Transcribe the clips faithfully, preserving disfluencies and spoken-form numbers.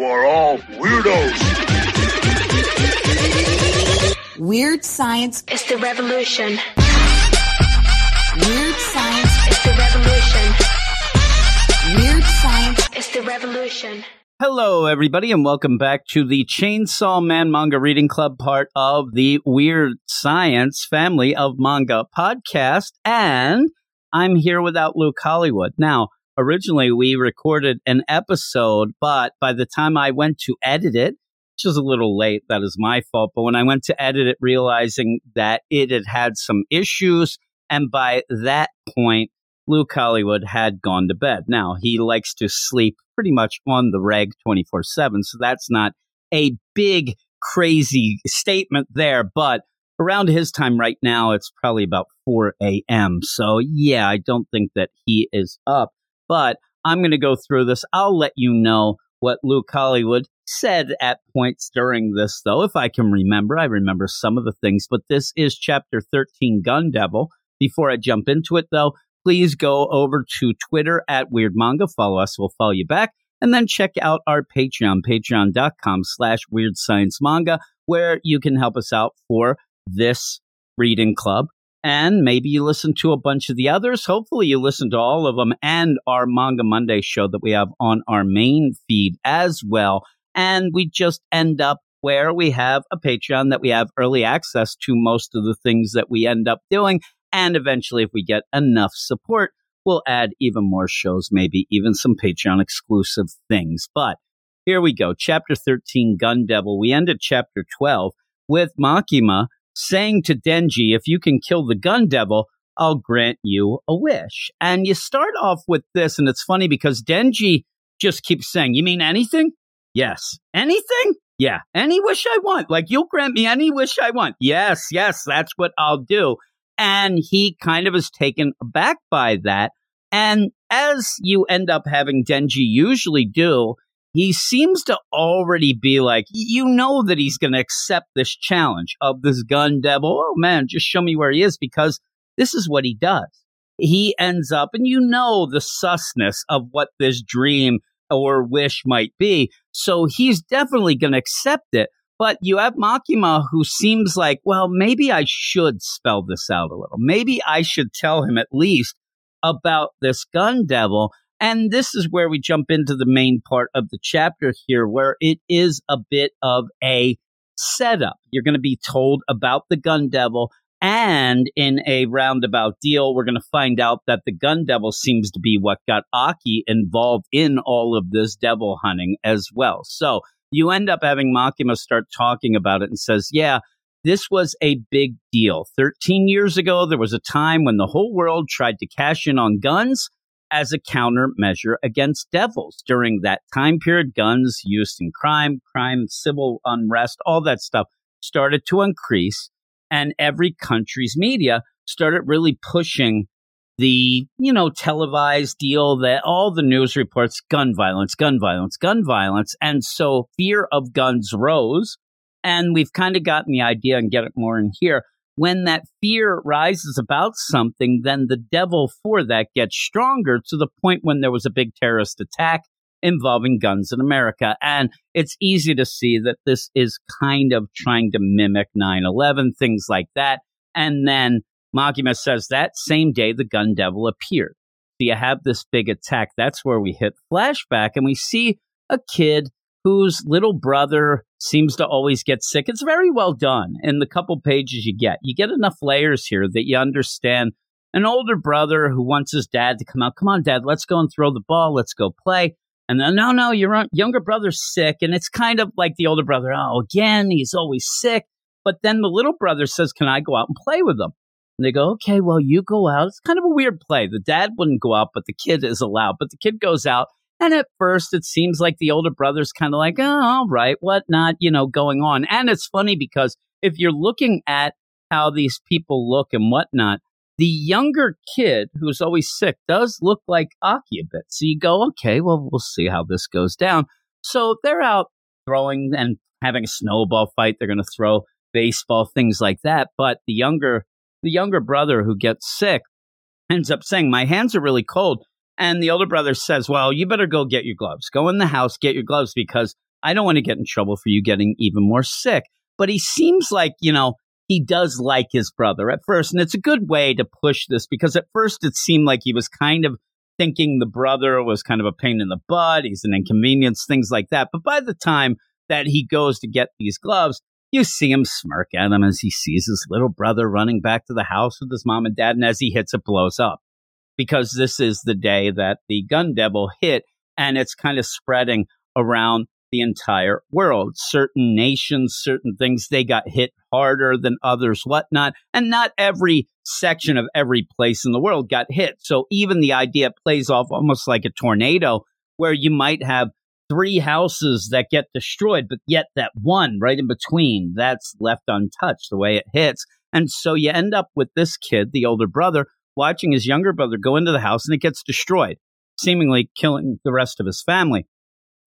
You are all weirdos. Weird science is the revolution. Weird science is the revolution. Weird science is the revolution. Hello, everybody, and welcome back to the Chainsaw Man Manga Reading Club, part of the Weird Science family of manga podcast, and I'm here without Luke Hollywood. Now, originally, we recorded an episode, but by the time I went to edit it, which was a little late, that is my fault, but when I went to edit it, realizing that it had had some issues, and by that point, Luke Hollywood had gone to bed. Now, he likes to sleep pretty much on the reg twenty-four seven, so that's not a big, crazy statement there, but around his time right now, it's probably about four a.m., so yeah, I don't think that he is up, but I'm going to go through this. I'll let you know what Luke Hollywood said at points during this, though, if I can remember. I remember some of the things, but this is Chapter thirteen, Gun Devil. Before I jump into it, though, please go over to Twitter at Weird Manga. Follow us. We'll follow you back. And then check out our Patreon, patreon.com slash Weird Science Manga, where you can help us out for this reading club. And maybe you listen to a bunch of the others. Hopefully you listen to all of them and our Manga Monday show that we have on our main feed as well. And we just end up where we have a Patreon that we have early access to most of the things that we end up doing. And eventually, if we get enough support, we'll add even more shows, maybe even some Patreon-exclusive things. But here we go. Chapter thirteen, Gun Devil. We ended Chapter twelve with Makima saying to Denji, if you can kill the Gun Devil, I'll grant you a wish. And you start off with this, and it's funny because Denji just keeps saying, you mean anything? Yes. Anything? Yeah. Any wish I want. Like, you'll grant me any wish I want. Yes, yes, that's what I'll do. And he kind of is taken aback by that. And as you end up having Denji usually do, he seems to already be like, you know that he's going to accept this challenge of this Gun Devil. Oh, man, just show me where he is, because this is what he does. He ends up, and you know the susness of what this dream or wish might be. So he's definitely going to accept it. But you have Makima, who seems like, well, maybe I should spell this out a little. Maybe I should tell him at least about this Gun Devil. And this is where we jump into the main part of the chapter here, where it is a bit of a setup. You're going to be told about the Gun Devil. And in a roundabout deal, we're going to find out that the Gun Devil seems to be what got Aki involved in all of this devil hunting as well. So you end up having Makima start talking about it and says, yeah, this was a big deal. thirteen years ago, there was a time when the whole world tried to cash in on guns as a countermeasure against devils. During that time period, guns used in crime, crime, civil unrest, all that stuff started to increase. And every country's media started really pushing the, you know, televised deal that all the news reports, gun violence, gun violence, gun violence. And so fear of guns rose. And we've kind of gotten the idea, and get it more in here, when that fear rises about something, then the devil for that gets stronger, to the point when there was a big terrorist attack involving guns in America. And it's easy to see that this is kind of trying to mimic nine eleven, things like that. And then Makima says that same day the Gun Devil appeared. So you have this big attack. That's where we hit flashback, and we see a kid whose little brother seems to always get sick. It's very well done in the couple pages you get. You get enough layers here that you understand an older brother who wants his dad to come out. Come on, Dad, let's go and throw the ball. Let's go play. And then, no, no, your younger brother's sick. And it's kind of like the older brother, oh, again, he's always sick. But then the little brother says, can I go out and play with him? And they go, okay, well, you go out. It's kind of a weird play. The dad wouldn't go out, but the kid is allowed. But the kid goes out. And at first, it seems like the older brother's kind of like, oh, all right, what not, you know, going on. And it's funny because if you're looking at how these people look and whatnot, the younger kid who's always sick does look like Aki a bit. So you go, okay, well, we'll see how this goes down. So they're out throwing and having a snowball fight. They're going to throw baseball, things like that. But the younger The younger brother who gets sick ends up saying, my hands are really cold. And the older brother says, well, you better go get your gloves. Go in the house, get your gloves, because I don't want to get in trouble for you getting even more sick. But he seems like, you know, he does like his brother at first. And it's a good way to push this, because at first it seemed like he was kind of thinking the brother was kind of a pain in the butt. He's an inconvenience, things like that. But by the time that he goes to get these gloves, you see him smirk at him as he sees his little brother running back to the house with his mom and dad. And as he hits, it blows up, because this is the day that the Gun Devil hit, and it's kind of spreading around the entire world. Certain nations, certain things, they got hit harder than others, whatnot. And not every section of every place in the world got hit. So even the idea plays off almost like a tornado, where you might have three houses that get destroyed, but yet that one right in between, that's left untouched the way it hits. And so you end up with this kid, the older brother, watching his younger brother go into the house and it gets destroyed, seemingly killing the rest of his family.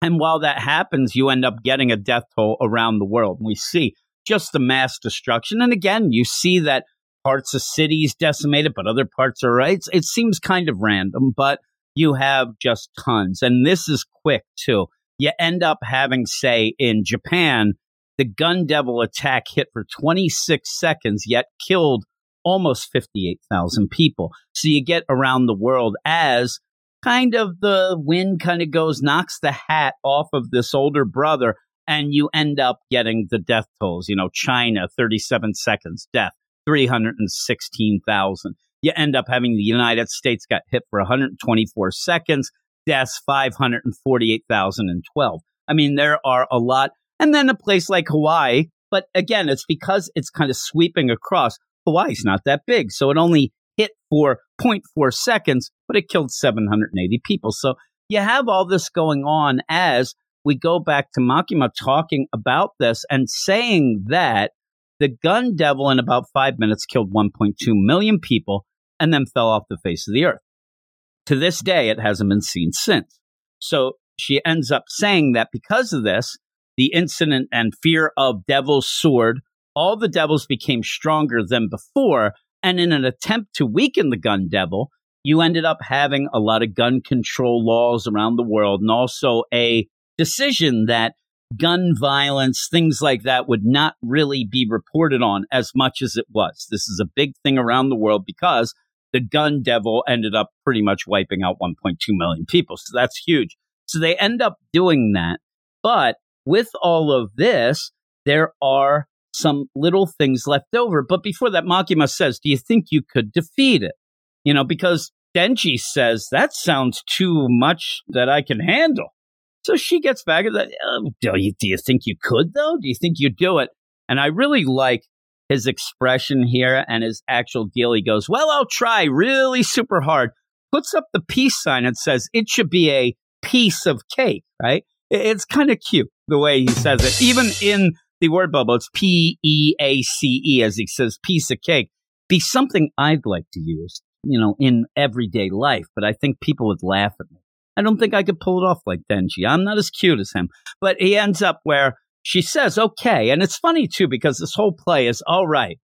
And while that happens, you end up getting a death toll around the world. And we see just the mass destruction. And again, you see that parts of cities decimated, but other parts are right. It seems kind of random, but you have just tons. And this is quick, too. You end up having, say, in Japan, the Gun Devil attack hit for twenty-six seconds, yet killed almost fifty-eight thousand people. So you get around the world as kind of the wind kind of goes, knocks the hat off of this older brother, and you end up getting the death tolls. You know, China, thirty-seven seconds death, three hundred sixteen thousand. You end up having the United States got hit for one hundred twenty-four seconds, deaths five hundred forty-eight thousand twelve. I mean, there are a lot. And then a place like Hawaii, but again, it's because it's kind of sweeping across. Hawaii's not that big, so it only hit for zero point four seconds, but it killed seven hundred eighty people. So you have all this going on as we go back to Makima talking about this and saying that the Gun Devil in about five minutes killed one point two million people and then fell off the face of the earth. To this day, it hasn't been seen since. So she ends up saying that because of this, the incident and fear of Devil's Sword, all the devils became stronger than before. And in an attempt to weaken the Gun Devil, you ended up having a lot of gun control laws around the world, and also a decision that gun violence, things like that, would not really be reported on as much as it was. This is a big thing around the world because the Gun Devil ended up pretty much wiping out one point two million people. So that's huge. So they end up doing that. But with all of this, there are some little things left over. But before that, Makima says, do you think you could defeat it? You know, because Denji says, that sounds too much that I can handle. So she gets back at that. Oh, do, you, do you think you could, though? Do you think you do it? And I really like his expression here and his actual deal. He goes, well, I'll try really super hard. Puts up the peace sign and says, it should be a piece of cake, right? It's kind of cute the way he says it. Even in the word bubble, it's P E A C E, as he says, piece of cake. Be something I'd like to use, you know, in everyday life, but I think people would laugh at me. I don't think I could pull it off like Denji. I'm not as cute as him. But he ends up where she says, okay. And it's funny, too, because this whole play is, all right,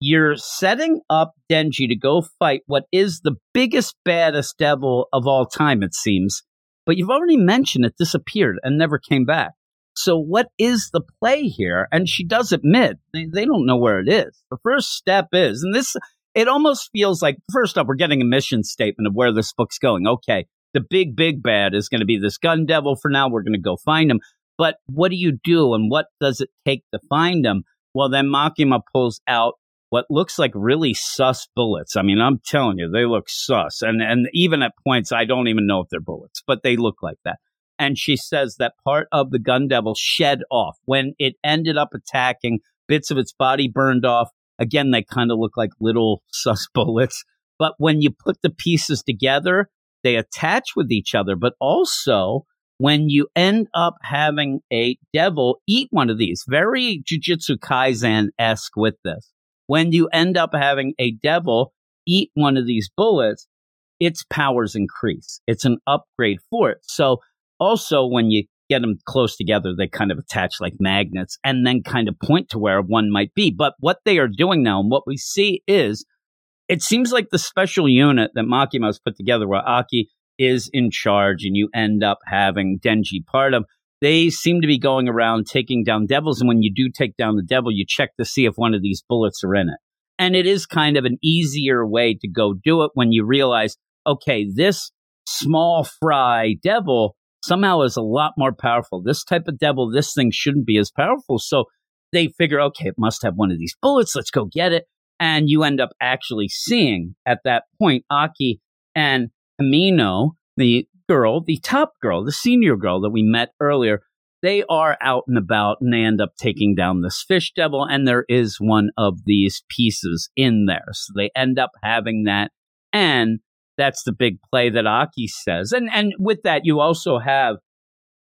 you're setting up Denji to go fight what is the biggest, baddest devil of all time, it seems. But you've already mentioned it disappeared and never came back. So what is the play here? And she does admit they, they don't know where it is. The first step is, and this, it almost feels like, first up, we're getting a mission statement of where this book's going. Okay, the big, big bad is going to be this Gun Devil. For now, we're going to go find him. But what do you do and what does it take to find him? Well, then Makima pulls out what looks like really sus bullets. I mean, I'm telling you, they look sus. And, and even at points, I don't even know if they're bullets, but they look like that. And she says that part of the Gun Devil shed off when it ended up attacking. Bits of its body burned off. Again, they kind of look like little sus bullets. But when you put the pieces together, they attach with each other. But also, when you end up having a devil eat one of these, very Jujutsu Kaisen-esque with this. When you end up having a devil eat one of these bullets, its powers increase. It's an upgrade for it. So also, when you get them close together, they kind of attach like magnets and then kind of point to where one might be. But what they are doing now and what we see is, it seems like the special unit that Makima has put together, where Aki is in charge and you end up having Denji part of, they seem to be going around taking down devils. And when you do take down the devil, you check to see if one of these bullets are in it. And it is kind of an easier way to go do it when you realize, okay, this small fry devil somehow is a lot more powerful. This type of devil, this thing shouldn't be as powerful. So they figure, okay, it must have one of these bullets. Let's go get it. And you end up actually seeing at that point, Aki and Amino, the girl, the top girl, the senior girl that we met earlier, they are out and about and they end up taking down this fish devil. And there is one of these pieces in there. So they end up having that. And that's the big play that Aki says. And and with that, you also have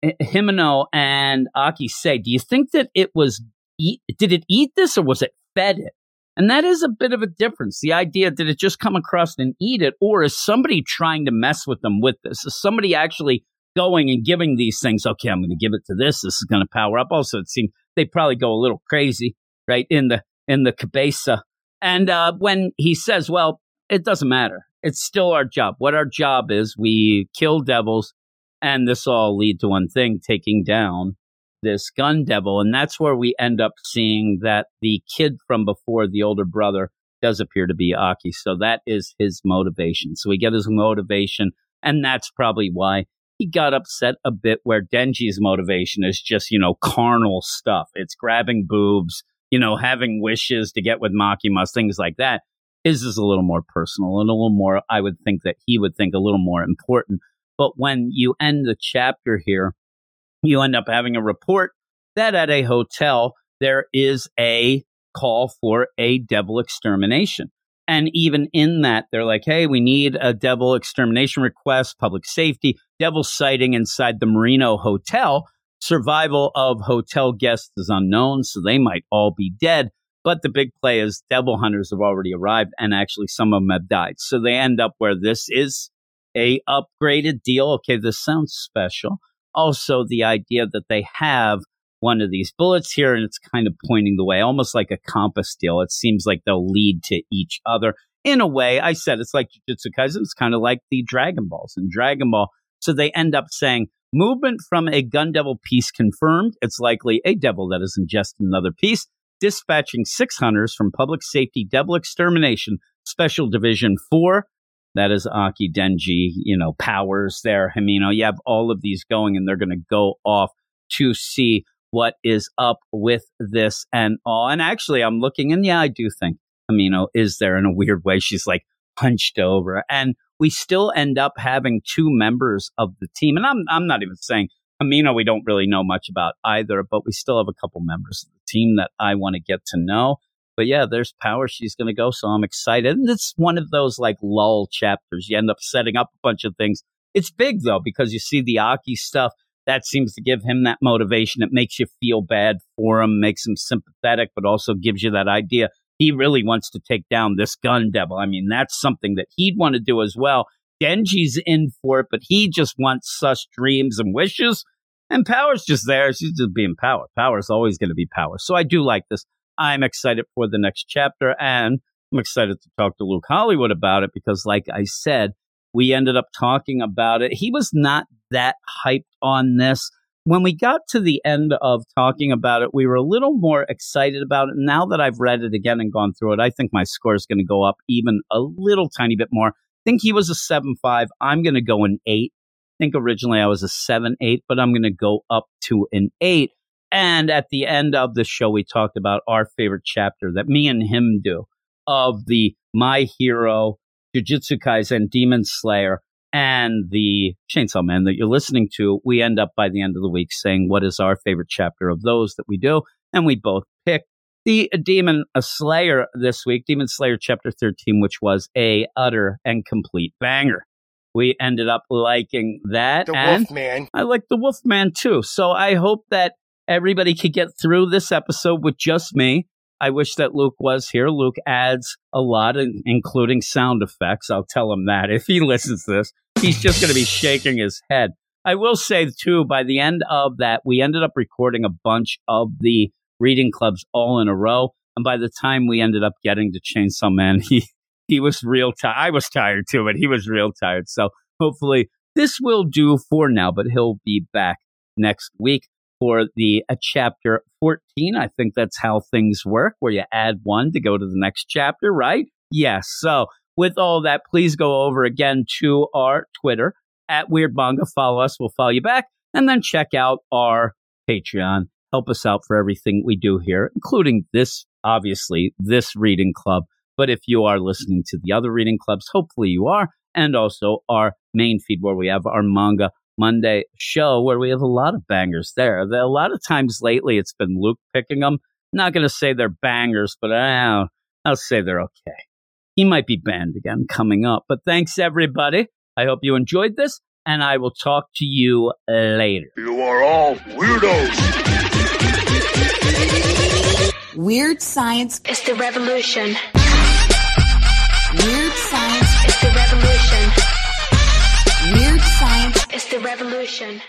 Himeno and Aki say, do you think that it was, eat, did it eat this or was it fed it? And that is a bit of a difference. The idea, did it just come across and eat it? Or is somebody trying to mess with them with this? Is somebody actually going and giving these things, okay, I'm going to give it to this. This is going to power up. Also, it seems they probably go a little crazy, right, in the in the cabeza. And uh, when he says, well, it doesn't matter. It's still our job. What our job is, we kill devils, and this all lead to one thing, taking down this gun devil. And that's where we end up seeing that the kid from before, the older brother, does appear to be Aki. So that is his motivation. So we get his motivation, and that's probably why he got upset a bit, where Denji's motivation is just, you know, carnal stuff. It's grabbing boobs, you know, having wishes to get with Makima, things like that. His is a little more personal and a little more, I would think that he would think a little more important. But when you end the chapter here, you end up having a report that at a hotel, there is a call for a devil extermination. And even in that, they're like, hey, we need a devil extermination request, public safety, devil sighting inside the Merino Hotel. Survival of hotel guests is unknown, so they might all be dead. But the big play is devil hunters have already arrived, and actually some of them have died. So they end up where this is a upgraded deal. Okay, this sounds special. Also, the idea that they have one of these bullets here, and it's kind of pointing the way, almost like a compass deal. It seems like they'll lead to each other. In a way, I said it's like Jujutsu Kaisen. It's kind of like the Dragon Balls in Dragon Ball. So they end up saying, movement from a gun devil piece confirmed. It's likely a devil that has ingested another piece. Dispatching six hunters from public safety, devil extermination, special division four. That is Aki, Denji, you know, Powers there, Himeno. You have all of these going, and they're going to go off to see what is up with this and all. And actually, I'm looking, and yeah, I do think Himeno is there in a weird way. She's like hunched over, and we still end up having two members of the team. And I'm I'm not even saying Himeno we don't really know much about either, but we still have a couple members of the team that I want to get to know. But yeah, there's Power. She's going to go. So I'm excited. And it's one of those like lull chapters. You end up setting up a bunch of things. It's big, though, because you see the Aki stuff. That seems to give him that motivation. It makes you feel bad for him, makes him sympathetic, but also gives you that idea. He really wants to take down this gun devil. I mean, that's something that he'd want to do as well. Denji's in for it, but he just wants such dreams and wishes. And Power's just there. She's just being Power. Power's always going to be Power. So I do like this. I'm excited for the next chapter, and I'm excited to talk to Luke Hollywood about it because, like I said, we ended up talking about it. He was not that hyped on this. When we got to the end of talking about it, we were a little more excited about it. Now that I've read it again and gone through it, I think my score is going to go up even a little tiny bit more. I think he was a seven five. I'm going to go an eight. I think originally I was a seven eight, but I'm going to go up to an eight. And at the end of the show, we talked about our favorite chapter that me and him do of the My Hero, Jujutsu Kaisen, Demon Slayer, and the Chainsaw Man that you're listening to. We end up by the end of the week saying what is our favorite chapter of those that we do. And we both pick the Demon Slayer this week, Demon Slayer chapter thirteen, which was a utter and complete banger. We ended up liking that. The and Wolfman. I like the Wolfman, too. So I hope that everybody could get through this episode with just me. I wish that Luke was here. Luke adds a lot, including sound effects. I'll tell him that. If he listens to this, he's just going to be shaking his head. I will say, too, by the end of that, we ended up recording a bunch of the reading clubs all in a row. And by the time we ended up getting to Chainsaw Man, he, he was real tired. I was tired, too, but he was real tired. So hopefully this will do for now, but he'll be back next week for the uh, chapter fourteen. I think that's how things work, where you add one to go to the next chapter, right? Yes. So with all that, please go over again to our Twitter at Weird Manga. Follow us. We'll follow you back. And then check out our Patreon. Help us out for everything we do here, including this, obviously, this reading club. But if you are listening to the other reading clubs, hopefully you are. And also our main feed where we have our Manga Monday show, where we have a lot of bangers there. A lot of times lately, it's been Luke picking them. I'm not going to say they're bangers, but I'll, I'll say they're okay. He might be banned again coming up. But thanks, everybody. I hope you enjoyed this, and I will talk to you later. You are all weirdos. Weird science is the revolution. Weird science is the revolution. Weird science is the revolution.